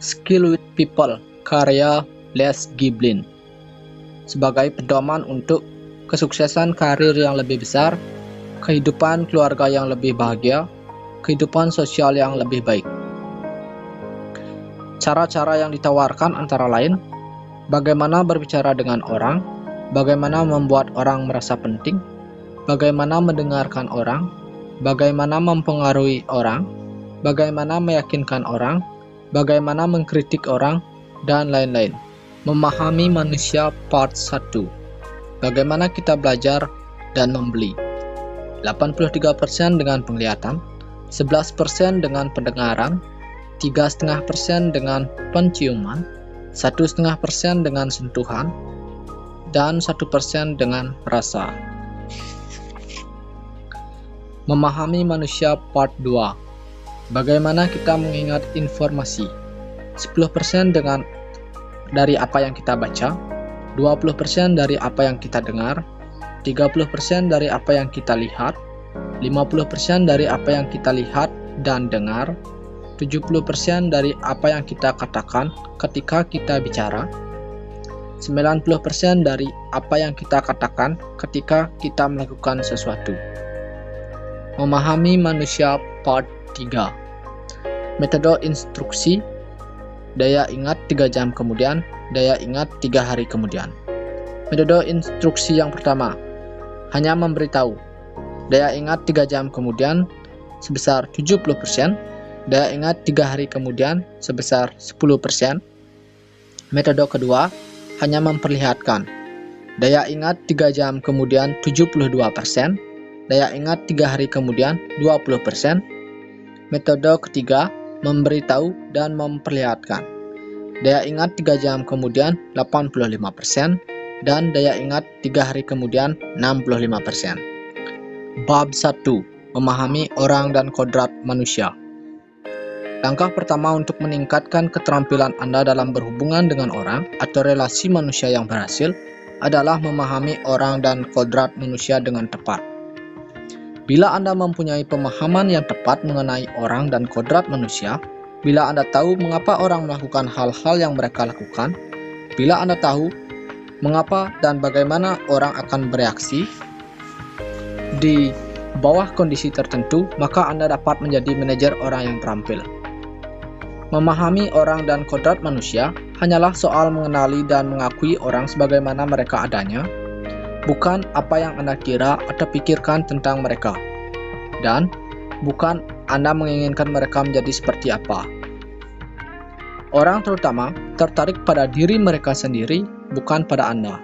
Skill with People karya Les Giblin sebagai pedoman untuk kesuksesan karir yang lebih besar, kehidupan keluarga yang lebih bahagia, kehidupan sosial yang lebih baik. Cara-cara yang ditawarkan antara lain, bagaimana berbicara dengan orang, bagaimana membuat orang merasa penting, bagaimana mendengarkan orang, bagaimana mempengaruhi orang, bagaimana meyakinkan orang, bagaimana mengkritik orang, dan lain-lain. Memahami manusia part 1. Bagaimana kita belajar dan membeli. 83% dengan penglihatan, 11% dengan pendengaran, 3,5% dengan penciuman, 1,5% dengan sentuhan, dan 1% dengan rasa. Memahami manusia part 2. Bagaimana kita mengingat informasi? 10% dari apa yang kita baca, 20% dari apa yang kita dengar, 30% dari apa yang kita lihat, 50% dari apa yang kita lihat dan dengar, 70% dari apa yang kita katakan ketika kita bicara, 90% dari apa yang kita katakan ketika kita melakukan sesuatu. Memahami manusia part 3. Metode instruksi, daya ingat 3 jam kemudian, daya ingat 3 hari kemudian. Metode instruksi yang pertama, hanya memberitahu. Daya ingat 3 jam kemudian sebesar 70%, daya ingat 3 hari kemudian sebesar 10%. Metode kedua, hanya memperlihatkan. Daya ingat 3 jam kemudian 72%, daya ingat 3 hari kemudian 20%. Metode ketiga, memberitahu dan memperlihatkan. Daya ingat 3 jam kemudian 85% dan daya ingat 3 hari kemudian 65%. Bab 1, memahami orang dan kodrat manusia. Langkah pertama untuk meningkatkan keterampilan Anda dalam berhubungan dengan orang atau relasi manusia yang berhasil adalah memahami orang dan kodrat manusia dengan tepat. Bila Anda mempunyai pemahaman yang tepat mengenai orang dan kodrat manusia, bila Anda tahu mengapa orang melakukan hal-hal yang mereka lakukan, bila Anda tahu mengapa dan bagaimana orang akan bereaksi di bawah kondisi tertentu, maka Anda dapat menjadi manajer orang yang terampil. Memahami orang dan kodrat manusia hanyalah soal mengenali dan mengakui orang sebagaimana mereka adanya, bukan apa yang Anda kira atau pikirkan tentang mereka, dan bukan Anda menginginkan mereka menjadi seperti apa. Orang terutama tertarik pada diri mereka sendiri, bukan pada Anda.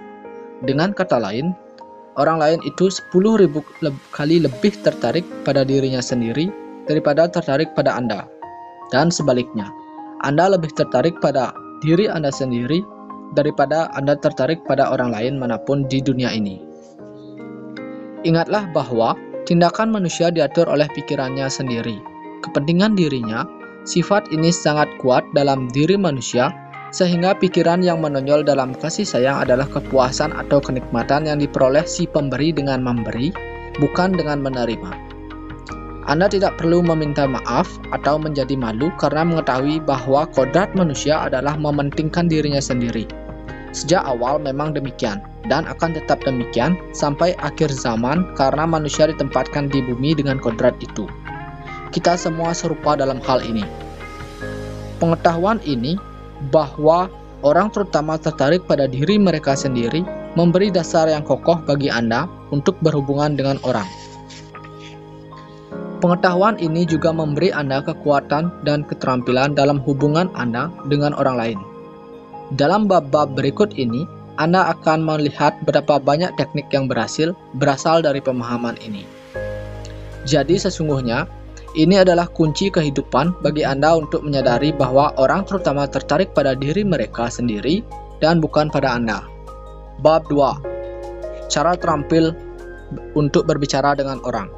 Dengan kata lain, orang lain itu 10.000 kali lebih tertarik pada dirinya sendiri daripada tertarik pada Anda. Dan sebaliknya, Anda lebih tertarik pada diri Anda sendiri daripada Anda tertarik pada orang lain manapun di dunia ini. Ingatlah bahwa tindakan manusia diatur oleh pikirannya sendiri. Kepentingan dirinya, sifat ini sangat kuat dalam diri manusia, sehingga pikiran yang menonjol dalam kasih sayang adalah kepuasan atau kenikmatan yang diperoleh si pemberi dengan memberi, bukan dengan menerima. Anda tidak perlu meminta maaf atau menjadi malu karena mengetahui bahwa kodrat manusia adalah mementingkan dirinya sendiri. Sejak awal memang demikian, dan akan tetap demikian sampai akhir zaman karena manusia ditempatkan di bumi dengan kodrat itu. Kita semua serupa dalam hal ini. Pengetahuan ini bahwa orang terutama tertarik pada diri mereka sendiri memberi dasar yang kokoh bagi Anda untuk berhubungan dengan orang. Pengetahuan ini juga memberi Anda kekuatan dan keterampilan dalam hubungan Anda dengan orang lain. Dalam bab-bab berikut ini, Anda akan melihat berapa banyak teknik yang berhasil berasal dari pemahaman ini. Jadi sesungguhnya, ini adalah kunci kehidupan bagi Anda untuk menyadari bahwa orang terutama tertarik pada diri mereka sendiri dan bukan pada Anda. Bab 2. Cara terampil untuk berbicara dengan orang.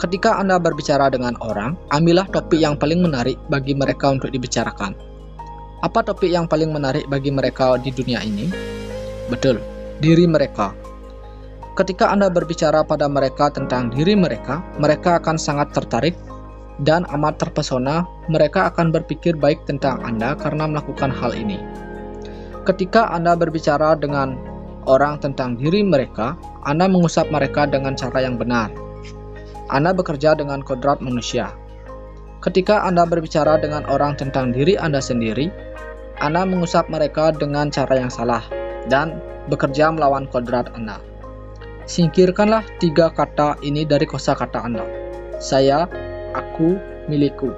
Ketika Anda berbicara dengan orang, ambillah topik yang paling menarik bagi mereka untuk dibicarakan. Apa topik yang paling menarik bagi mereka di dunia ini? Betul, diri mereka. Ketika Anda berbicara pada mereka tentang diri mereka akan sangat tertarik dan amat terpesona, mereka akan berpikir baik tentang Anda karena melakukan hal ini. Ketika Anda berbicara dengan orang tentang diri mereka, Anda mengusap mereka dengan cara yang benar. Anda bekerja dengan kodrat manusia. Ketika Anda berbicara dengan orang tentang diri Anda sendiri, Anda mengusap mereka dengan cara yang salah dan bekerja melawan kodrat Anda. Singkirkanlah tiga kata ini dari kosakata Anda. Saya, aku, milikku.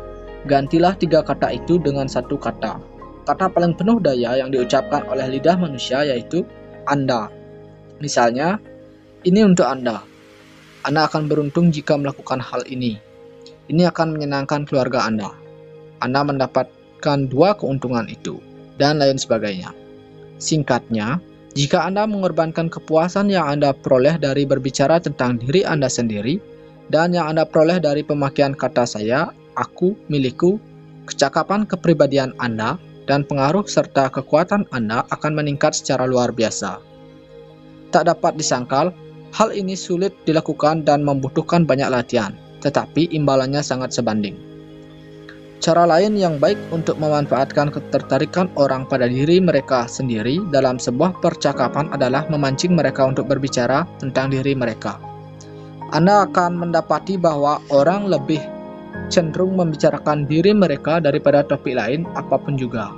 Gantilah tiga kata itu dengan satu kata. Kata paling penuh daya yang diucapkan oleh lidah manusia yaitu Anda. Misalnya, ini untuk Anda. Anda akan beruntung jika melakukan hal ini. Ini akan menyenangkan keluarga Anda. Anda mendapatkan dua keuntungan itu, dan lain sebagainya. Singkatnya, jika Anda mengorbankan kepuasan yang Anda peroleh dari berbicara tentang diri Anda sendiri, dan yang Anda peroleh dari pemakaian kata saya, aku, milikku, kecakapan kepribadian Anda, dan pengaruh serta kekuatan Anda akan meningkat secara luar biasa. Tak dapat disangkal, hal ini sulit dilakukan dan membutuhkan banyak latihan, tetapi imbalannya sangat sebanding. Cara lain yang baik untuk memanfaatkan ketertarikan orang pada diri mereka sendiri dalam sebuah percakapan adalah memancing mereka untuk berbicara tentang diri mereka. Anda akan mendapati bahwa orang lebih cenderung membicarakan diri mereka daripada topik lain apapun juga.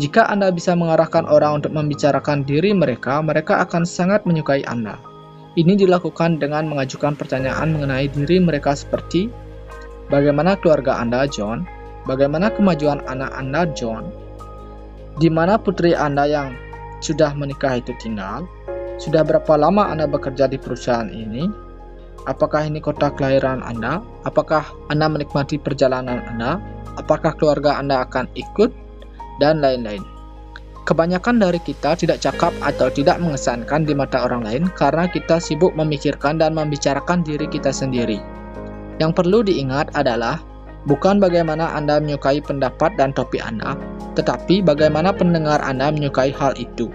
Jika Anda bisa mengarahkan orang untuk membicarakan diri mereka, mereka akan sangat menyukai Anda. Ini dilakukan dengan mengajukan pertanyaan mengenai diri mereka seperti, bagaimana keluarga Anda, John? Bagaimana kemajuan anak Anda, John? Di mana putri Anda yang sudah menikah itu tinggal? Sudah berapa lama Anda bekerja di perusahaan ini? Apakah ini kota kelahiran Anda? Apakah Anda menikmati perjalanan Anda? Apakah keluarga Anda akan ikut? Dan lain-lain. Kebanyakan dari kita tidak cakap atau tidak mengesankan di mata orang lain karena kita sibuk memikirkan dan membicarakan diri kita sendiri. Yang perlu diingat adalah bukan bagaimana Anda menyukai pendapat dan topik Anda, tetapi bagaimana pendengar Anda menyukai hal itu.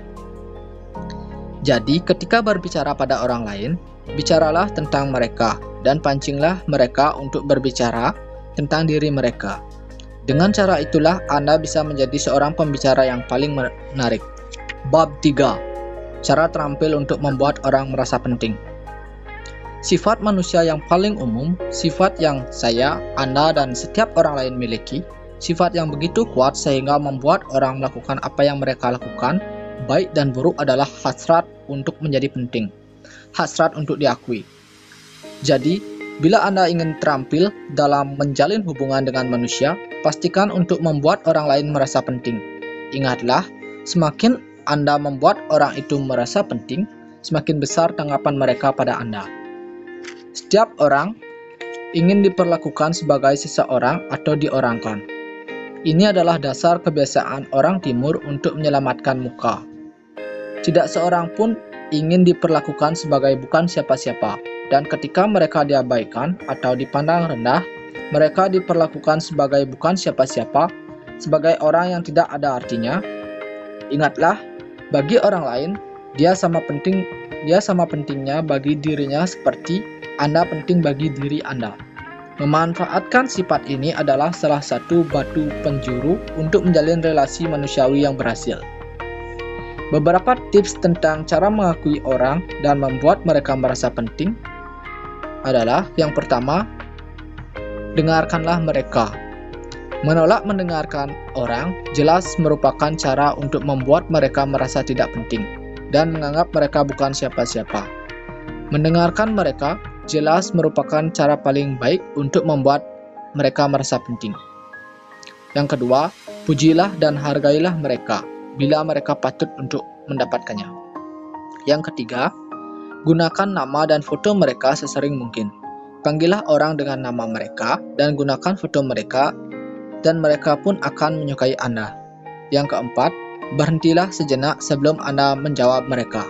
Jadi, ketika berbicara pada orang lain, bicaralah tentang mereka dan pancinglah mereka untuk berbicara tentang diri mereka. Dengan cara itulah Anda bisa menjadi seorang pembicara yang paling menarik. Bab 3. Cara terampil untuk membuat orang merasa penting. Sifat manusia yang paling umum, sifat yang saya, Anda, dan setiap orang lain miliki, sifat yang begitu kuat sehingga membuat orang melakukan apa yang mereka lakukan, baik dan buruk, adalah hasrat untuk menjadi penting, hasrat untuk diakui. Jadi, bila Anda ingin terampil dalam menjalin hubungan dengan manusia, pastikan untuk membuat orang lain merasa penting. Ingatlah, semakin Anda membuat orang itu merasa penting, semakin besar tanggapan mereka pada Anda. Setiap orang ingin diperlakukan sebagai seseorang atau diorangkan. Ini adalah dasar kebiasaan orang timur untuk menyelamatkan muka. Tidak seorang pun ingin diperlakukan sebagai bukan siapa-siapa, dan ketika mereka diabaikan atau dipandang rendah, mereka diperlakukan sebagai bukan siapa-siapa, sebagai orang yang tidak ada artinya. Ingatlah, bagi orang lain, dia sama pentingnya bagi dirinya seperti Anda penting bagi diri Anda. Memanfaatkan sifat ini adalah salah satu batu penjuru untuk menjalin relasi manusiawi yang berhasil. Beberapa tips tentang cara mengakui orang dan membuat mereka merasa penting adalah, yang pertama, dengarkanlah mereka. Menolak mendengarkan orang jelas merupakan cara untuk membuat mereka merasa tidak penting dan menganggap mereka bukan siapa-siapa. Mendengarkan mereka jelas merupakan cara paling baik untuk membuat mereka merasa penting. Yang kedua, pujilah dan hargailah mereka bila mereka patut untuk mendapatkannya. Yang ketiga, gunakan nama dan foto mereka sesering mungkin. Panggillah orang dengan nama mereka dan gunakan foto mereka, dan mereka pun akan menyukai Anda. Yang keempat, berhentilah sejenak sebelum Anda menjawab mereka.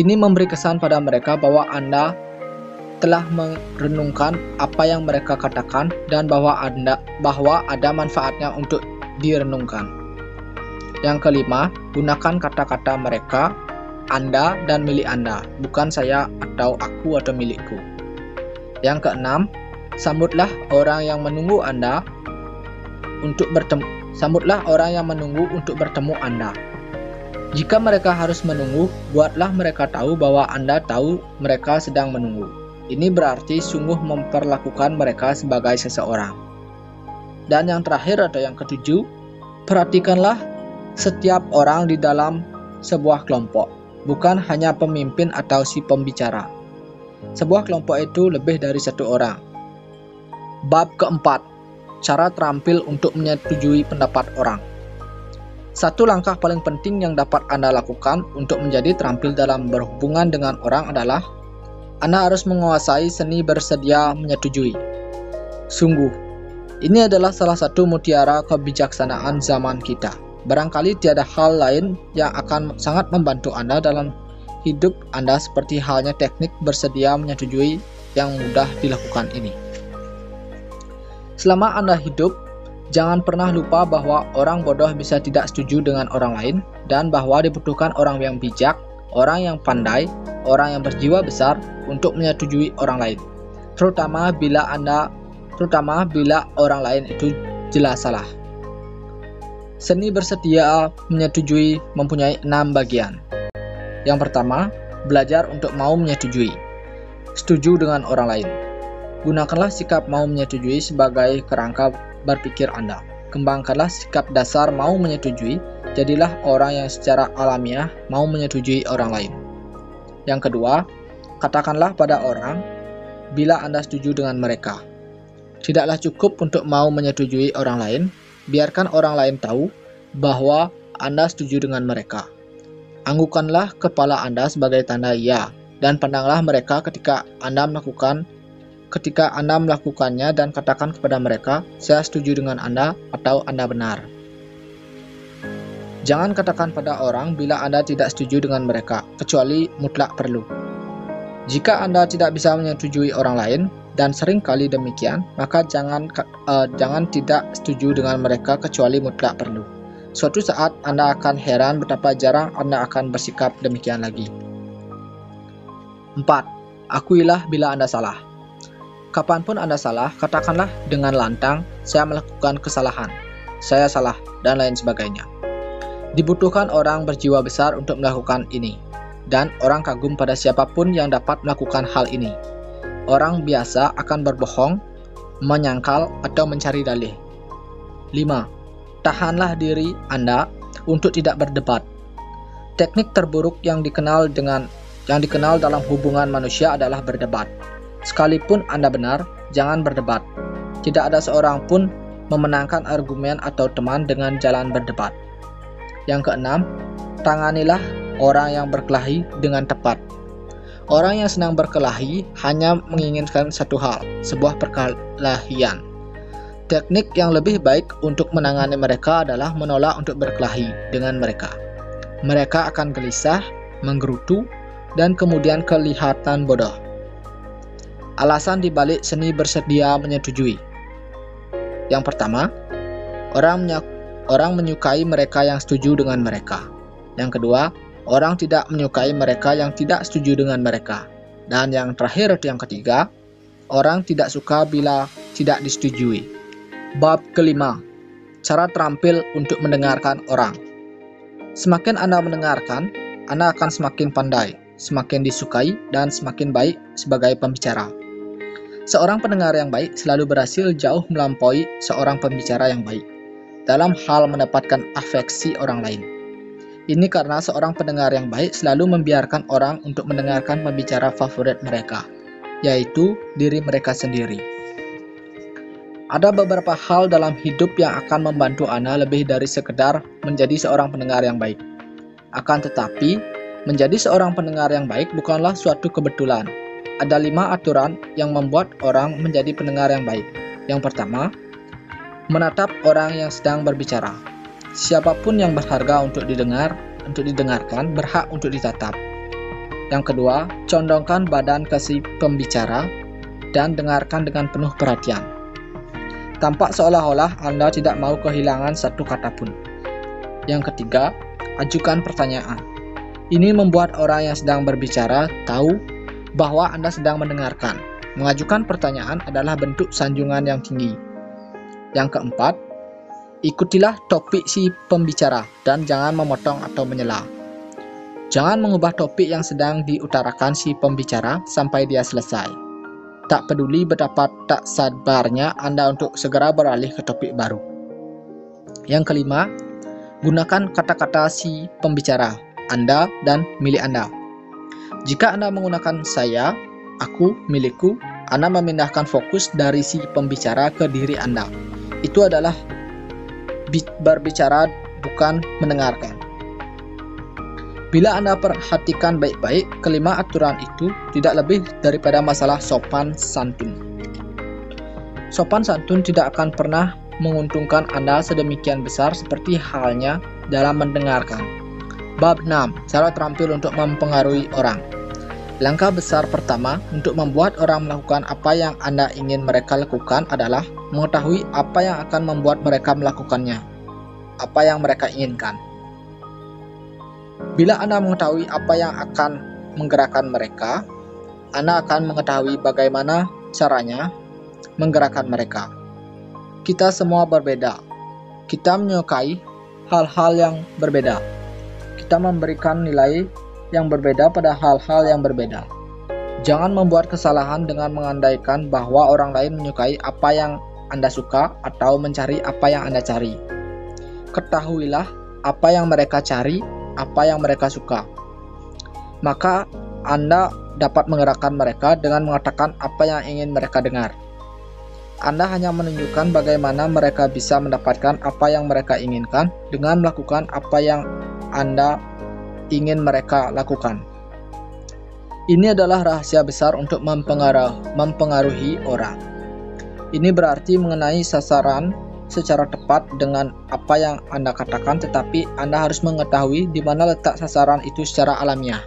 Ini memberi kesan pada mereka bahwa Anda telah merenungkan apa yang mereka katakan dan bahwa ada manfaatnya untuk direnungkan. Yang kelima, gunakan kata-kata mereka, Anda dan milik Anda, bukan saya atau aku atau milikku. Yang keenam, Sambutlah orang yang menunggu Anda untuk bertemu. Sambutlah orang yang menunggu untuk bertemu Anda. Jika mereka harus menunggu, buatlah mereka tahu bahwa Anda tahu mereka sedang menunggu. Ini berarti sungguh memperlakukan mereka sebagai seseorang. Dan yang terakhir atau yang ketujuh, perhatikanlah setiap orang di dalam sebuah kelompok, bukan hanya pemimpin atau si pembicara. Sebuah kelompok itu lebih dari satu orang. Bab keempat, cara terampil untuk menyetujui pendapat orang. Satu langkah paling penting yang dapat Anda lakukan untuk menjadi terampil dalam berhubungan dengan orang adalah Anda harus menguasai seni bersedia menyetujui. Sungguh, ini adalah salah satu mutiara kebijaksanaan zaman kita. Barangkali tiada hal lain yang akan sangat membantu Anda dalam hidup Anda seperti halnya teknik bersedia menyetujui yang mudah dilakukan ini. Selama Anda hidup, jangan pernah lupa bahwa orang bodoh bisa tidak setuju dengan orang lain dan bahwa dibutuhkan orang yang bijak, orang yang pandai, orang yang berjiwa besar untuk menyetujui orang lain, terutama bila orang lain itu jelas salah. Seni bersedia menyetujui mempunyai 6 bagian. Yang pertama, belajar untuk mau menyetujui. Setuju dengan orang lain. Gunakanlah sikap mau menyetujui sebagai kerangka berpikir Anda. Kembangkanlah sikap dasar mau menyetujui. Jadilah orang yang secara alamiah mau menyetujui orang lain. Yang kedua, katakanlah pada orang bila Anda setuju dengan mereka. Tidaklah cukup untuk mau menyetujui orang lain, biarkan orang lain tahu bahwa Anda setuju dengan mereka. Anggukkanlah kepala Anda sebagai tanda ya, dan pandanglah mereka ketika Anda melakukannya dan katakan kepada mereka, saya setuju dengan Anda atau Anda benar. Jangan katakan pada orang bila Anda tidak setuju dengan mereka, kecuali mutlak perlu. Jika Anda tidak bisa menyetujui orang lain, dan seringkali demikian, maka jangan tidak setuju dengan mereka kecuali mutlak perlu. Suatu saat Anda akan heran betapa jarang Anda akan bersikap demikian lagi. 4. Akuilah bila Anda salah. Kapanpun Anda salah, katakanlah dengan lantang, saya melakukan kesalahan, saya salah, dan lain sebagainya. Dibutuhkan orang berjiwa besar untuk melakukan ini, dan orang kagum pada siapapun yang dapat melakukan hal ini. Orang biasa akan berbohong, menyangkal, atau mencari dalih. 5. Tahanlah diri Anda untuk tidak berdebat. Teknik terburuk yang dikenal dalam hubungan manusia adalah berdebat. Sekalipun Anda benar, jangan berdebat. Tidak ada seorang pun memenangkan argumen atau teman dengan jalan berdebat. Yang keenam, tanganilah orang yang berkelahi dengan tepat. Orang yang senang berkelahi hanya menginginkan satu hal, sebuah perkelahian. Teknik yang lebih baik untuk menangani mereka adalah menolak untuk berkelahi dengan mereka. Mereka akan gelisah, menggerutu, dan kemudian kelihatan bodoh. Alasan dibalik seni bersedia menyetujui. Yang pertama, orang menyukai mereka yang setuju dengan mereka. Yang kedua, orang tidak menyukai mereka yang tidak setuju dengan mereka. Dan yang terakhir atau yang ketiga, orang tidak suka bila tidak disetujui. Bab kelima, cara terampil untuk mendengarkan orang. Semakin Anda mendengarkan, Anda akan semakin pandai, semakin disukai, dan semakin baik sebagai pembicara. Seorang pendengar yang baik selalu berhasil jauh melampaui seorang pembicara yang baik dalam hal mendapatkan afeksi orang lain. Ini karena seorang pendengar yang baik selalu membiarkan orang untuk mendengarkan pembicara favorit mereka, yaitu diri mereka sendiri. Ada beberapa hal dalam hidup yang akan membantu Anda lebih dari sekedar menjadi seorang pendengar yang baik. Akan tetapi, menjadi seorang pendengar yang baik bukanlah suatu kebetulan. Ada 5 aturan yang membuat orang menjadi pendengar yang baik. Yang pertama, menatap orang yang sedang berbicara. Siapapun yang berharga untuk didengarkan, berhak untuk ditatap. Yang kedua, condongkan badan ke si pembicara dan dengarkan dengan penuh perhatian. Tampak seolah-olah Anda tidak mau kehilangan satu kata pun. Yang ketiga, ajukan pertanyaan. Ini membuat orang yang sedang berbicara tahu bahwa Anda sedang mendengarkan. Mengajukan pertanyaan adalah bentuk sanjungan yang tinggi. Yang keempat, ikutilah topik si pembicara dan jangan memotong atau menyela. Jangan mengubah topik yang sedang diutarakan si pembicara sampai dia selesai. Tak peduli betapa tak sabarnya Anda untuk segera beralih ke topik baru. Yang kelima, gunakan kata-kata si pembicara, Anda dan milik Anda. Jika Anda menggunakan saya, aku, milikku, Anda memindahkan fokus dari si pembicara ke diri Anda. Itu adalah berbicara, bukan mendengarkan. Bila Anda perhatikan baik-baik, kelima aturan itu tidak lebih daripada masalah sopan santun. Sopan santun tidak akan pernah menguntungkan Anda sedemikian besar seperti halnya dalam mendengarkan. Bab 6. Cara terampil untuk mempengaruhi orang. Langkah besar pertama untuk membuat orang melakukan apa yang Anda ingin mereka lakukan adalah mengetahui apa yang akan membuat mereka melakukannya, apa yang mereka inginkan. Bila Anda mengetahui apa yang akan menggerakkan mereka, Anda akan mengetahui bagaimana caranya menggerakkan mereka. Kita semua berbeda. Kita menyukai hal-hal yang berbeda. Kita memberikan nilai yang berbeda pada hal-hal yang berbeda. Jangan membuat kesalahan dengan mengandaikan bahwa orang lain menyukai apa yang Anda suka atau mencari apa yang Anda cari. Ketahuilah apa yang mereka cari, apa yang mereka suka. Maka Anda dapat menggerakkan mereka dengan mengatakan apa yang ingin mereka dengar. Anda hanya menunjukkan bagaimana mereka bisa mendapatkan apa yang mereka inginkan dengan melakukan apa yang Anda ingin mereka lakukan. Ini adalah rahasia besar untuk mempengaruhi orang. Ini berarti mengenai sasaran secara tepat dengan apa yang Anda katakan, tetapi Anda harus mengetahui di mana letak sasaran itu secara alamiah.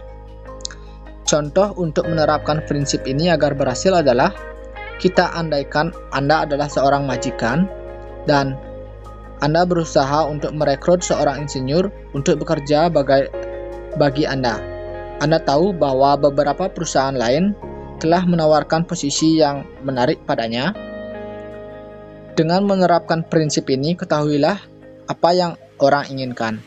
Contoh untuk menerapkan prinsip ini agar berhasil adalah kita andaikan Anda adalah seorang majikan dan Anda berusaha untuk merekrut seorang insinyur untuk bekerja bagi Anda. Anda tahu bahwa beberapa perusahaan lain telah menawarkan posisi yang menarik padanya. Dengan menerapkan prinsip ini, ketahuilah apa yang orang inginkan.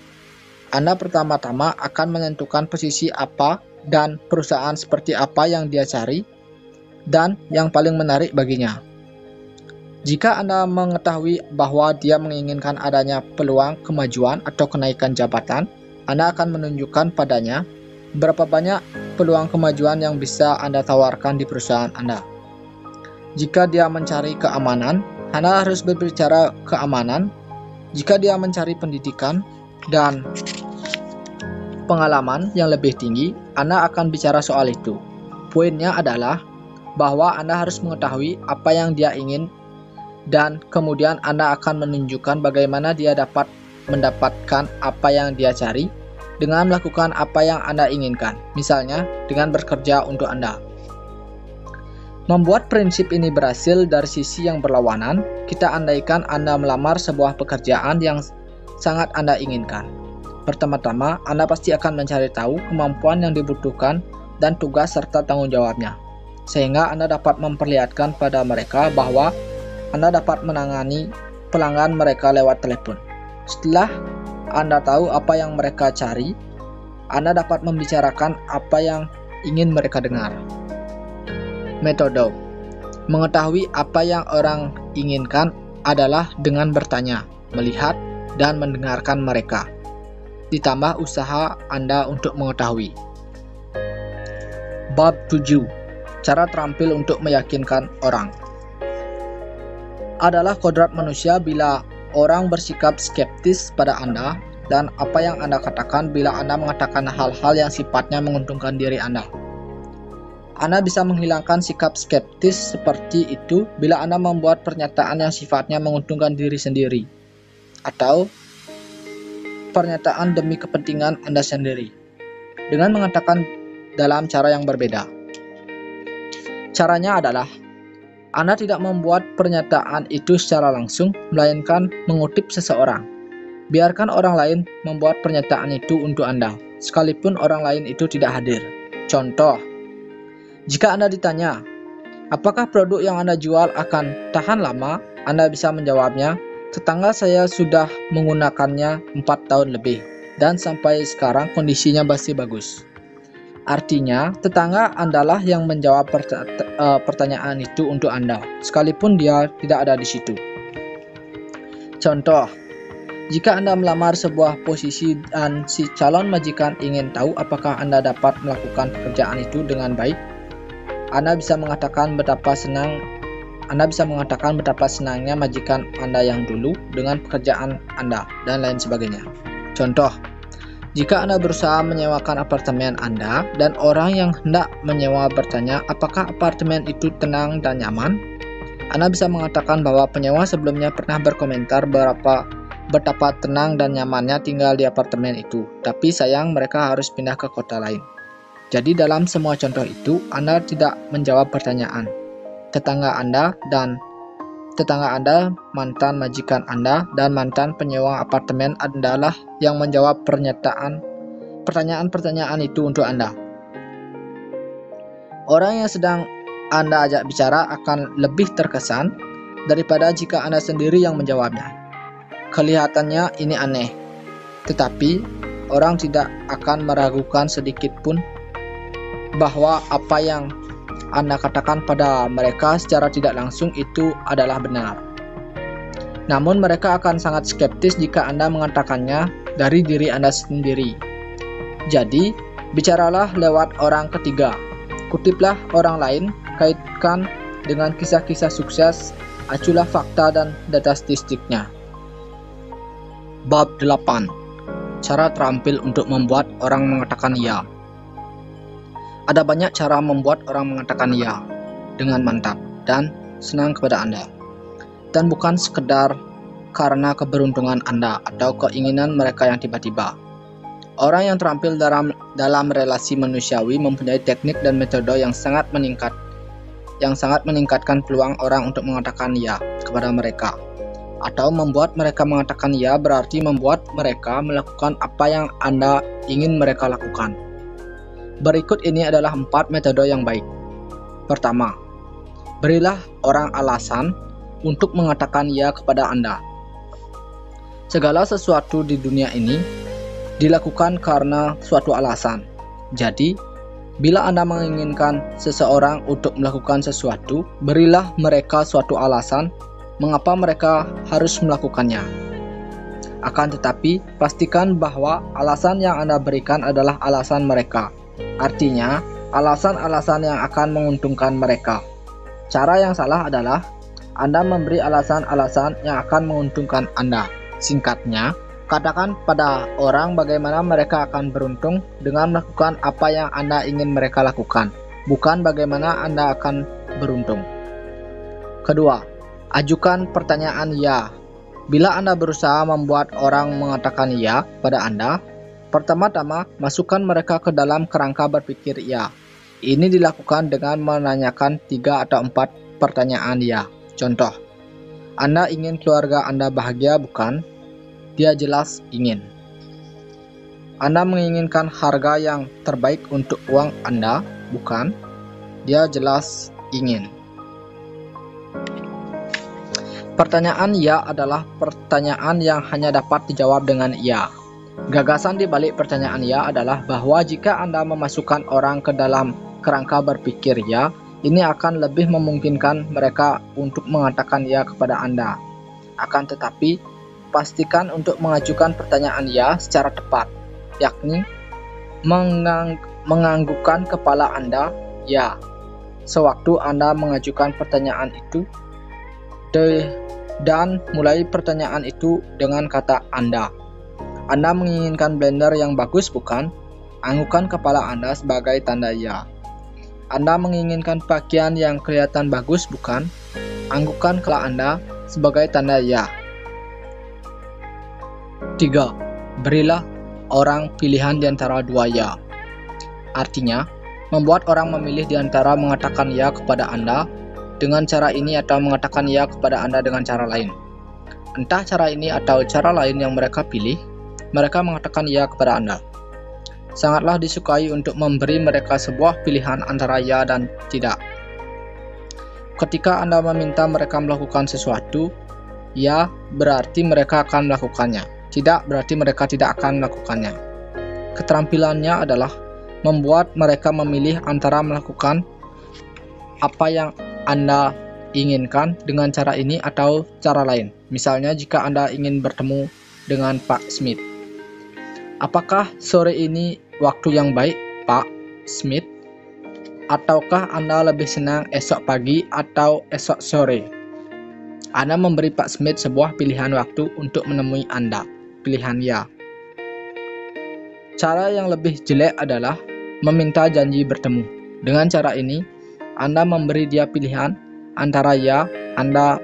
Anda pertama-tama akan menentukan posisi apa dan perusahaan seperti apa yang dia cari dan yang paling menarik baginya. Jika Anda mengetahui bahwa dia menginginkan adanya peluang kemajuan atau kenaikan jabatan, Anda akan menunjukkan padanya berapa banyak peluang kemajuan yang bisa Anda tawarkan di perusahaan Anda. Jika dia mencari keamanan, Anda harus berbicara keamanan. Jika dia mencari pendidikan dan pengalaman yang lebih tinggi, Anda akan bicara soal itu. Poinnya adalah bahwa Anda harus mengetahui apa yang dia ingin dan kemudian Anda akan menunjukkan bagaimana dia dapat mendapatkan apa yang dia cari dengan melakukan apa yang Anda inginkan, misalnya dengan bekerja untuk Anda. Membuat prinsip ini berhasil dari sisi yang berlawanan, kita andaikan Anda melamar sebuah pekerjaan yang sangat Anda inginkan. Pertama-tama, Anda pasti akan mencari tahu kemampuan yang dibutuhkan dan tugas serta tanggung jawabnya, sehingga Anda dapat memperlihatkan pada mereka bahwa Anda dapat menangani pelanggan mereka lewat telepon. Setelah Anda tahu apa yang mereka cari, Anda dapat membicarakan apa yang ingin mereka dengar. Metode. Mengetahui apa yang orang inginkan adalah dengan bertanya, melihat, dan mendengarkan mereka. Ditambah usaha Anda untuk mengetahui. Bab 7. Cara terampil untuk meyakinkan orang. Adalah kodrat manusia bila orang bersikap skeptis pada Anda dan apa yang Anda katakan bila Anda mengatakan hal-hal yang sifatnya menguntungkan diri Anda. Anda bisa menghilangkan sikap skeptis seperti itu bila Anda membuat pernyataan yang sifatnya menguntungkan diri sendiri atau pernyataan demi kepentingan Anda sendiri dengan mengatakan dalam cara yang berbeda. Caranya adalah Anda tidak membuat pernyataan itu secara langsung, melainkan mengutip seseorang. Biarkan orang lain membuat pernyataan itu untuk Anda, sekalipun orang lain itu tidak hadir. Contoh, jika Anda ditanya, Apakah produk yang Anda jual akan tahan lama? Anda bisa menjawabnya, tetangga saya sudah menggunakannya 4 tahun lebih, dan sampai sekarang kondisinya masih bagus. Artinya, tetangga Andalah yang menjawab pertanyaan itu untuk Anda, sekalipun dia tidak ada di situ. Contoh, jika Anda melamar sebuah posisi dan si calon majikan ingin tahu apakah Anda dapat melakukan pekerjaan itu dengan baik, Anda bisa mengatakan betapa senangnya majikan Anda yang dulu dengan pekerjaan Anda, dan lain sebagainya. Contoh, jika Anda berusaha menyewakan apartemen Anda dan orang yang hendak menyewa bertanya apakah apartemen itu tenang dan nyaman, Anda bisa mengatakan bahwa penyewa sebelumnya pernah berkomentar betapa tenang dan nyamannya tinggal di apartemen itu, tapi sayang mereka harus pindah ke kota lain. Jadi dalam semua contoh itu, Anda tidak menjawab pertanyaan tetangga Anda dan tetangga Anda, mantan majikan Anda, dan mantan penyewa apartemen Andalah yang menjawab pertanyaan-pertanyaan itu untuk Anda. Orang yang sedang Anda ajak bicara akan lebih terkesan daripada jika Anda sendiri yang menjawabnya. Kelihatannya ini aneh, tetapi orang tidak akan meragukan sedikit pun bahwa apa yang Anda katakan pada mereka secara tidak langsung itu adalah benar. Namun mereka akan sangat skeptis jika Anda mengatakannya dari diri Anda sendiri. Jadi, bicaralah lewat orang ketiga. Kutiplah orang lain, kaitkan dengan kisah-kisah sukses, aculah fakta dan data statistiknya. Bab 8. Cara terampil untuk membuat orang mengatakan ya. Ada banyak cara membuat orang mengatakan ya dengan mantap dan senang kepada Anda, dan bukan sekedar karena keberuntungan Anda atau keinginan mereka yang tiba-tiba. Orang yang terampil dalam relasi manusiawi mempunyai teknik dan metode yang sangat meningkatkan peluang orang untuk mengatakan ya kepada mereka, atau membuat mereka mengatakan ya berarti membuat mereka melakukan apa yang Anda ingin mereka lakukan. Berikut ini adalah 4 metode yang baik. Pertama, berilah orang alasan untuk mengatakan ya kepada Anda. Segala sesuatu di dunia ini dilakukan karena suatu alasan. Jadi, bila Anda menginginkan seseorang untuk melakukan sesuatu, berilah mereka suatu alasan mengapa mereka harus melakukannya. Akan tetapi, pastikan bahwa alasan yang Anda berikan adalah alasan mereka. Artinya, alasan-alasan yang akan menguntungkan mereka. Cara yang salah adalah Anda memberi alasan-alasan yang akan menguntungkan Anda. Singkatnya, katakan pada orang bagaimana mereka akan beruntung dengan melakukan apa yang Anda ingin mereka lakukan, bukan bagaimana Anda akan beruntung. Kedua, ajukan pertanyaan ya. Bila Anda berusaha membuat orang mengatakan ya pada Anda, pertama-tama, masukkan mereka ke dalam kerangka berpikir ya. Ini dilakukan dengan menanyakan 3 atau 4 pertanyaan ya. Contoh, Anda ingin keluarga Anda bahagia, bukan? Dia jelas ingin. Anda menginginkan harga yang terbaik untuk uang Anda, bukan? Dia jelas ingin. Pertanyaan ya adalah pertanyaan yang hanya dapat dijawab dengan ya. Gagasan di balik pertanyaan ya adalah bahwa jika Anda memasukkan orang ke dalam kerangka berpikir ya, ini akan lebih memungkinkan mereka untuk mengatakan ya kepada Anda. Akan tetapi, pastikan untuk mengajukan pertanyaan ya secara tepat, yakni menganggukkan kepala Anda ya. Sewaktu Anda mengajukan pertanyaan itu, dan mulai pertanyaan itu dengan kata Anda. Anda menginginkan blender yang bagus, bukan? Anggukan kepala Anda sebagai tanda ya. Anda menginginkan pakaian yang kelihatan bagus, bukan? Anggukan kepala Anda sebagai tanda ya. 3. Berilah orang pilihan di antara 2 ya. Artinya, membuat orang memilih di antara mengatakan ya kepada Anda dengan cara ini atau mengatakan ya kepada Anda dengan cara lain. Entah cara ini atau cara lain yang mereka pilih, mereka mengatakan ya kepada Anda. Sangatlah disukai untuk memberi mereka sebuah pilihan antara ya dan tidak. Ketika Anda meminta mereka melakukan sesuatu, ya berarti mereka akan melakukannya. Tidak berarti mereka tidak akan melakukannya. Keterampilannya adalah membuat mereka memilih antara melakukan apa yang Anda inginkan dengan cara ini atau cara lain. Misalnya jika Anda ingin bertemu dengan Pak Smith. Apakah sore ini waktu yang baik, Pak Smith? Ataukah Anda lebih senang esok pagi atau esok sore? Anda memberi Pak Smith sebuah pilihan waktu untuk menemui Anda. Pilihan ya. Cara yang lebih jelek adalah meminta janji bertemu. Dengan cara ini, Anda memberi dia pilihan antara ya, Anda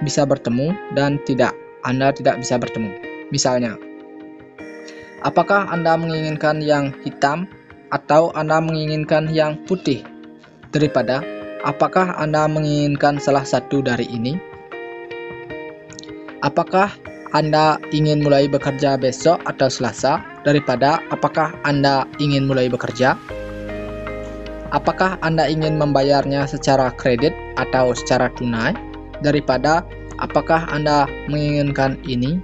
bisa bertemu, dan tidak, Anda tidak bisa bertemu. Misalnya, apakah Anda menginginkan yang hitam atau Anda menginginkan yang putih? Daripada, apakah Anda menginginkan salah satu dari ini? Apakah Anda ingin mulai bekerja besok atau Selasa? Daripada, apakah Anda ingin mulai bekerja? Apakah Anda ingin membayarnya secara kredit atau secara tunai? Daripada, apakah Anda menginginkan ini?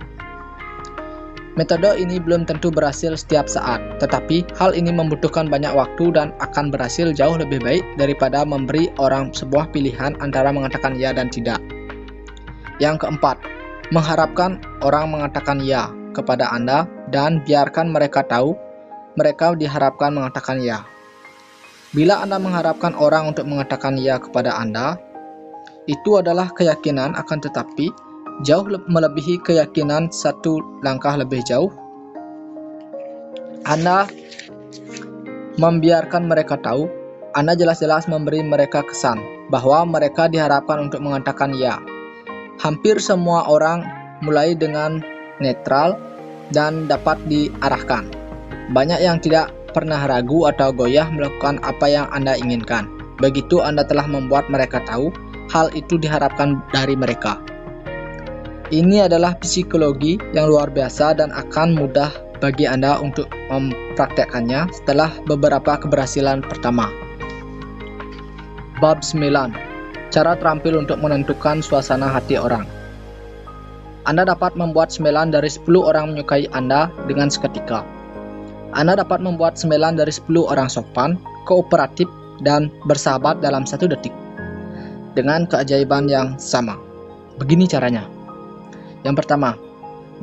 Metode ini belum tentu berhasil setiap saat, tetapi hal ini membutuhkan banyak waktu dan akan berhasil jauh lebih baik daripada memberi orang sebuah pilihan antara mengatakan ya dan tidak. Yang keempat, mengharapkan orang mengatakan ya kepada Anda dan biarkan mereka tahu mereka diharapkan mengatakan ya. Bila Anda mengharapkan orang untuk mengatakan ya kepada Anda, itu adalah keyakinan, akan tetapi jauh melebihi keyakinan satu langkah lebih jauh. Anda membiarkan mereka tahu, Anda jelas-jelas memberi mereka kesan bahwa mereka diharapkan untuk mengatakan ya. Hampir semua orang mulai dengan netral dan dapat diarahkan. Banyak yang tidak pernah ragu atau goyah melakukan apa yang Anda inginkan. Begitu Anda telah membuat mereka tahu, hal itu diharapkan dari mereka. Ini adalah psikologi yang luar biasa dan akan mudah bagi Anda untuk mempraktekkannya setelah beberapa keberhasilan pertama. Bab 9. Cara terampil untuk menentukan suasana hati orang. Anda dapat membuat 9 dari 10 orang menyukai Anda dengan seketika. Anda dapat membuat 9 dari 10 orang sopan, kooperatif, dan bersahabat dalam 1 detik. Dengan keajaiban yang sama. Begini caranya. Yang pertama,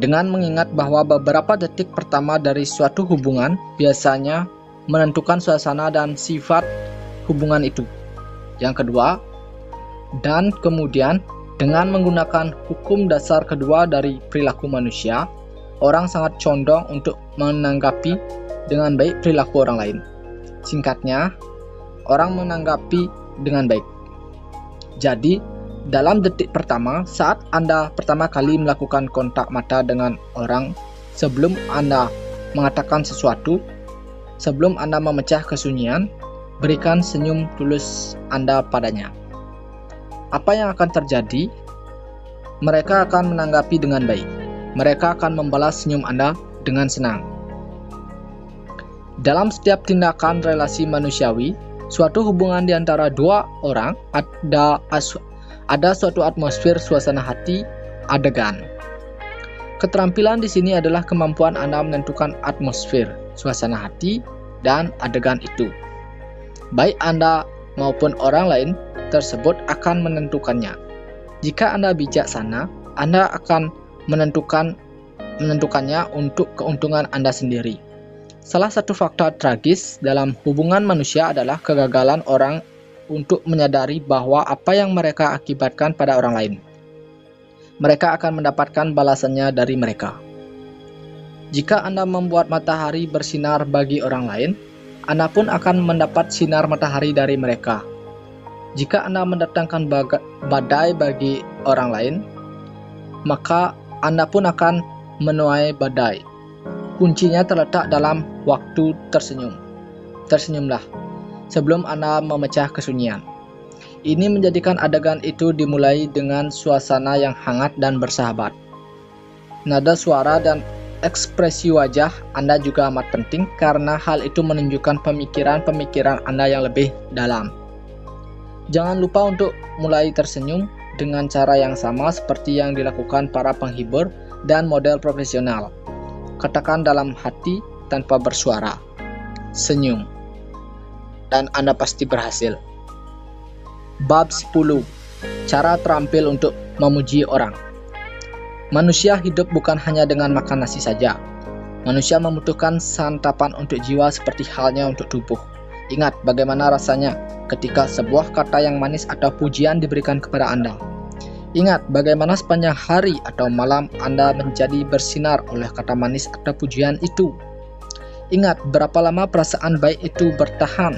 dengan mengingat bahwa beberapa detik pertama dari suatu hubungan biasanya menentukan suasana dan sifat hubungan itu. Yang kedua, dan kemudian dengan menggunakan hukum dasar kedua dari perilaku manusia, orang sangat condong untuk menanggapi dengan baik perilaku orang lain. Singkatnya, orang menanggapi dengan baik. Jadi, dalam detik pertama, saat Anda pertama kali melakukan kontak mata dengan orang, sebelum Anda mengatakan sesuatu, sebelum Anda memecah kesunyian, berikan senyum tulus Anda padanya. Apa yang akan terjadi? Mereka akan menanggapi dengan baik. Mereka akan membalas senyum Anda dengan senang. Dalam setiap tindakan relasi manusiawi, suatu hubungan di antara dua orang ada suatu atmosfer suasana hati adegan. Keterampilan di sini adalah kemampuan Anda menentukan atmosfer suasana hati dan adegan itu. Baik Anda maupun orang lain tersebut akan menentukannya. Jika Anda bijaksana, Anda akan menentukannya untuk keuntungan Anda sendiri. Salah satu fakta tragis dalam hubungan manusia adalah kegagalan orang untuk menyadari bahwa apa yang mereka akibatkan pada orang lain. Mereka akan mendapatkan balasannya dari mereka. Jika Anda membuat matahari bersinar bagi orang lain, Anda pun akan mendapat sinar matahari dari mereka. Jika Anda mendatangkan badai bagi orang lain, maka Anda pun akan menuai badai. Kuncinya terletak dalam waktu tersenyum. Tersenyumlah sebelum Anda memecah kesunyian. Ini menjadikan adegan itu dimulai dengan suasana yang hangat dan bersahabat. Nada suara dan ekspresi wajah Anda juga amat penting karena hal itu menunjukkan pemikiran-pemikiran Anda yang lebih dalam. Jangan lupa untuk mulai tersenyum dengan cara yang sama seperti yang dilakukan para penghibur dan model profesional. Katakan dalam hati tanpa bersuara, senyum, dan Anda pasti berhasil. Bab 10. Cara terampil untuk memuji orang. Manusia hidup bukan hanya dengan makan nasi saja. Manusia membutuhkan santapan untuk jiwa seperti halnya untuk tubuh. Ingat bagaimana rasanya ketika sebuah kata yang manis atau pujian diberikan kepada Anda. Ingat bagaimana sepanjang hari atau malam Anda menjadi bersinar oleh kata manis atau pujian itu. Ingat berapa lama perasaan baik itu bertahan.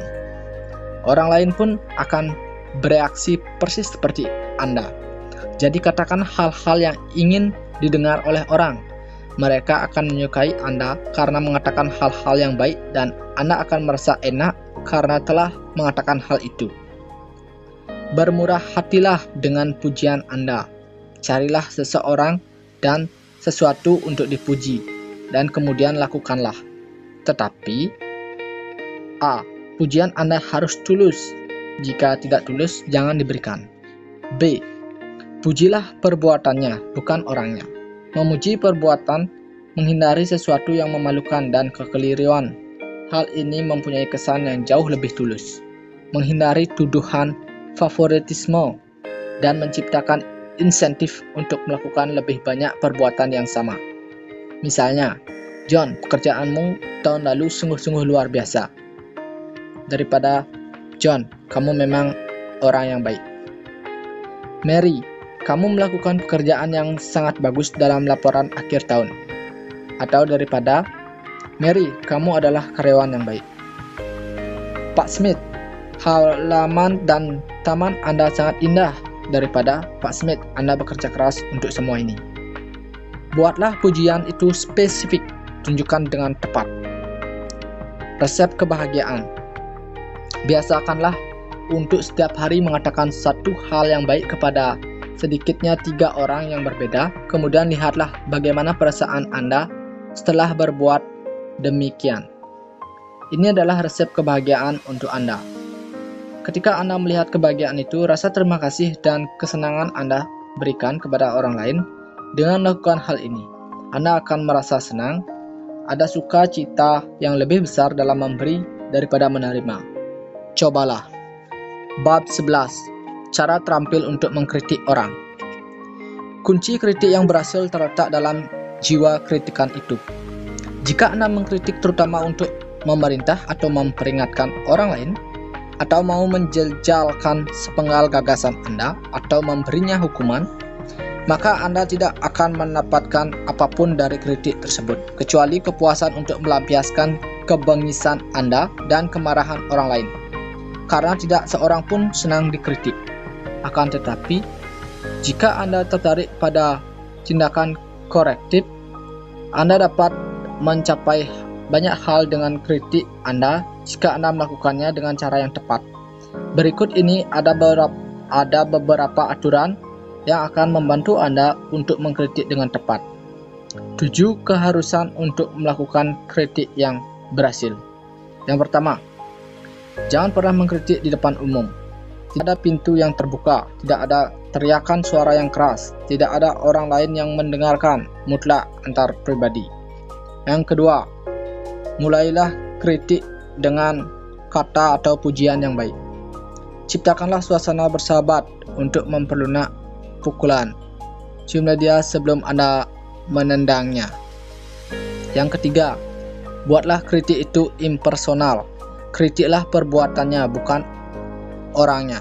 Orang lain pun akan bereaksi persis seperti Anda. Jadi katakan hal-hal yang ingin didengar oleh orang. Mereka akan menyukai Anda karena mengatakan hal-hal yang baik, dan Anda akan merasa enak karena telah mengatakan hal itu. Bermurah hatilah dengan pujian Anda. Carilah seseorang dan sesuatu untuk dipuji, dan kemudian lakukanlah. Tetapi A. Pujian Anda harus tulus. Jika tidak tulus, jangan diberikan. B. Pujilah perbuatannya, bukan orangnya. Memuji perbuatan, menghindari sesuatu yang memalukan dan kekeliruan. Hal ini mempunyai kesan yang jauh lebih tulus. Menghindari tuduhan, favoritisme, dan menciptakan insentif untuk melakukan lebih banyak perbuatan yang sama. Misalnya, John, pekerjaanmu tahun lalu sungguh-sungguh luar biasa. Daripada, John, kamu memang orang yang baik. Mary, kamu melakukan pekerjaan yang sangat bagus dalam laporan akhir tahun. Atau daripada, Mary, kamu adalah karyawan yang baik. Pak Smith, halaman dan taman Anda sangat indah. Daripada, Pak Smith, Anda bekerja keras untuk semua ini. Buatlah pujian itu spesifik, tunjukkan dengan tepat. Resep kebahagiaan. Biasakanlah untuk setiap hari mengatakan satu hal yang baik kepada sedikitnya 3 orang yang berbeda, kemudian lihatlah bagaimana perasaan Anda setelah berbuat demikian. Ini adalah resep kebahagiaan untuk Anda. Ketika Anda melihat kebahagiaan itu, rasa terima kasih dan kesenangan Anda berikan kepada orang lain. Dengan melakukan hal ini, Anda akan merasa senang. Ada sukacita yang lebih besar dalam memberi daripada menerima. Cobalah. Bab 11. Cara terampil untuk mengkritik orang. Kunci kritik yang berhasil terletak dalam jiwa kritikan itu. Jika Anda mengkritik terutama untuk memerintah atau memperingatkan orang lain, atau mau menjejalkan sepenggal gagasan Anda, atau memberinya hukuman, maka Anda tidak akan mendapatkan apapun dari kritik tersebut, kecuali kepuasan untuk melampiaskan kebengisan Anda dan kemarahan orang lain. Karena tidak seorang pun senang dikritik. Akan tetapi, jika Anda tertarik pada tindakan korektif, Anda dapat mencapai banyak hal dengan kritik Anda jika Anda melakukannya dengan cara yang tepat. Berikut ini ada beberapa aturan yang akan membantu Anda untuk mengkritik dengan tepat. 7 keharusan untuk melakukan kritik yang berhasil. Yang pertama, jangan pernah mengkritik di depan umum. Tidak ada pintu yang terbuka, tidak ada teriakan suara yang keras, tidak ada orang lain yang mendengarkan, mutlak antar pribadi. Yang kedua, mulailah kritik dengan kata atau pujian yang baik. Ciptakanlah suasana bersahabat untuk memperlunak pukulan. Ciumlah dia sebelum Anda menendangnya. Yang ketiga, buatlah kritik itu impersonal. Kritiklah perbuatannya, bukan orangnya.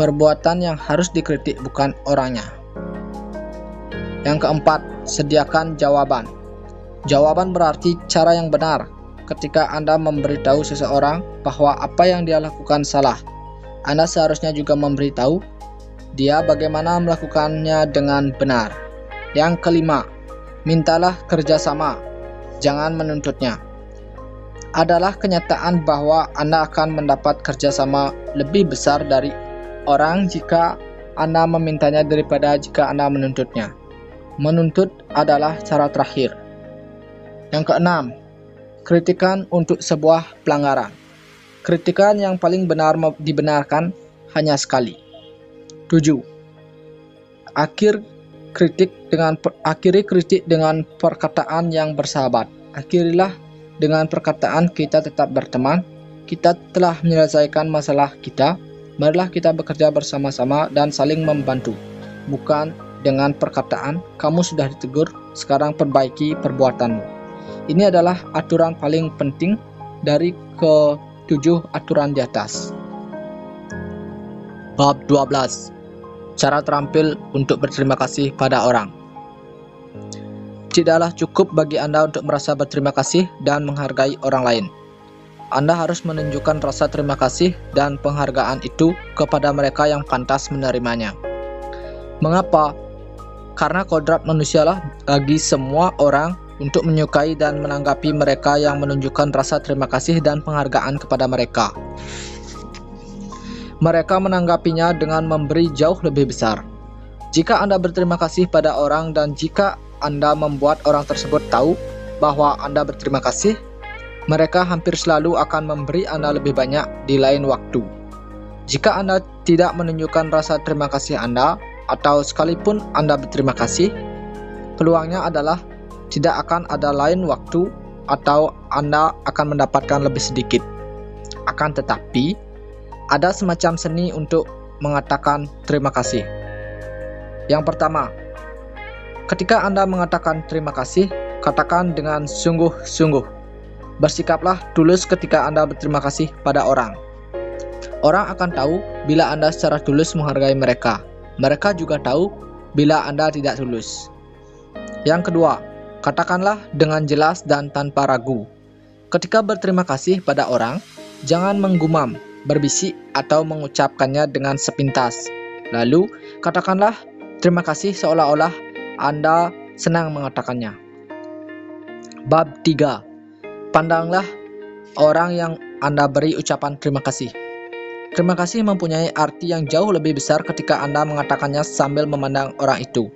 Perbuatan yang harus dikritik bukan orangnya. Yang keempat, sediakan jawaban. Jawaban berarti cara yang benar. Ketika Anda memberitahu seseorang bahwa apa yang dia lakukan salah, Anda seharusnya juga memberitahu dia bagaimana melakukannya dengan benar. Yang kelima, mintalah kerjasama, jangan menuntutnya. Adalah kenyataan bahwa Anda akan mendapat kerjasama lebih besar dari orang jika Anda memintanya daripada jika Anda menuntutnya. Menuntut adalah cara terakhir. Yang keenam, kritikan untuk sebuah pelanggaran. Kritikan yang paling benar dibenarkan hanya sekali. 7. Akhiri kritik dengan perkataan yang bersahabat. Akhirilah dengan perkataan kita tetap berteman, kita telah menyelesaikan masalah kita, marilah kita bekerja bersama-sama dan saling membantu. Bukan dengan perkataan, kamu sudah ditegur, sekarang perbaiki perbuatanmu. Ini adalah aturan paling penting dari ke-7 aturan di atas. Bab 12. Cara terampil untuk berterima kasih pada orang. Tidaklah cukup bagi Anda untuk merasa berterima kasih dan menghargai orang lain. Anda harus menunjukkan rasa terima kasih dan penghargaan itu kepada mereka yang pantas menerimanya. Mengapa? Karena kodrat manusialah bagi semua orang untuk menyukai dan menanggapi mereka yang menunjukkan rasa terima kasih dan penghargaan kepada mereka. Mereka menanggapinya dengan memberi jauh lebih besar. Jika Anda berterima kasih pada orang dan jika Anda membuat orang tersebut tahu bahwa Anda berterima kasih, mereka hampir selalu akan memberi Anda lebih banyak di lain waktu. Jika Anda tidak menunjukkan rasa terima kasih Anda, atau sekalipun Anda berterima kasih, peluangnya adalah tidak akan ada lain waktu atau Anda akan mendapatkan lebih sedikit. Akan tetapi, ada semacam seni untuk mengatakan terima kasih. Yang pertama, ketika Anda mengatakan terima kasih, katakan dengan sungguh-sungguh. Bersikaplah tulus ketika Anda berterima kasih pada orang. Orang akan tahu bila Anda secara tulus menghargai mereka. Mereka juga tahu bila Anda tidak tulus. Yang kedua, katakanlah dengan jelas dan tanpa ragu. Ketika berterima kasih pada orang, jangan menggumam, berbisik atau mengucapkannya dengan sepintas. Lalu, katakanlah terima kasih seolah-olah Anda senang mengatakannya. Bab 3. Pandanglah orang yang Anda beri ucapan terima kasih. Terima kasih mempunyai arti yang jauh lebih besar ketika Anda mengatakannya sambil memandang orang itu.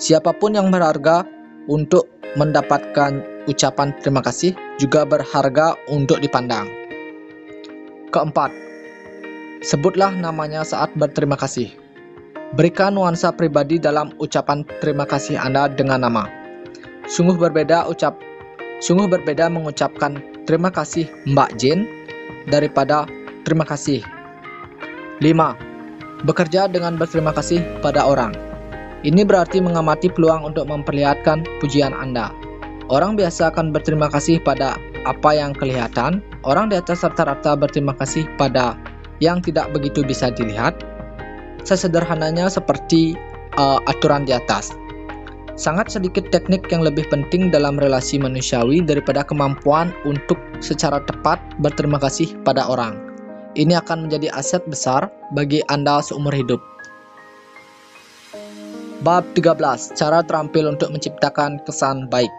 Siapapun yang berharga untuk mendapatkan ucapan terima kasih juga berharga untuk dipandang. Keempat, sebutlah namanya saat berterima kasih. Berikan nuansa pribadi dalam ucapan terima kasih Anda dengan nama. Sungguh berbeda mengucapkan terima kasih Mbak Jane daripada terima kasih. 5. Bekerja dengan berterima kasih pada orang. Ini berarti mengamati peluang untuk memperlihatkan pujian Anda. Orang biasa akan berterima kasih pada apa yang kelihatan. Orang di atas rata-rata berterima kasih pada yang tidak begitu bisa dilihat. Sesederhananya seperti aturan di atas. Sangat sedikit teknik yang lebih penting dalam relasi manusiawi daripada kemampuan untuk secara tepat berterima kasih pada orang. Ini akan menjadi aset besar bagi Anda seumur hidup. Bab 13. Cara terampil untuk menciptakan kesan baik.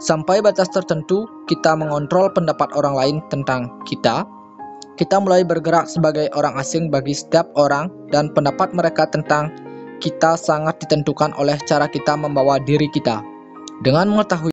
Sampai batas tertentu, kita mengontrol pendapat orang lain tentang kita. Kita mulai bergerak sebagai orang asing bagi setiap orang dan pendapat mereka tentang kita sangat ditentukan oleh cara kita membawa diri kita. Dengan mengetahui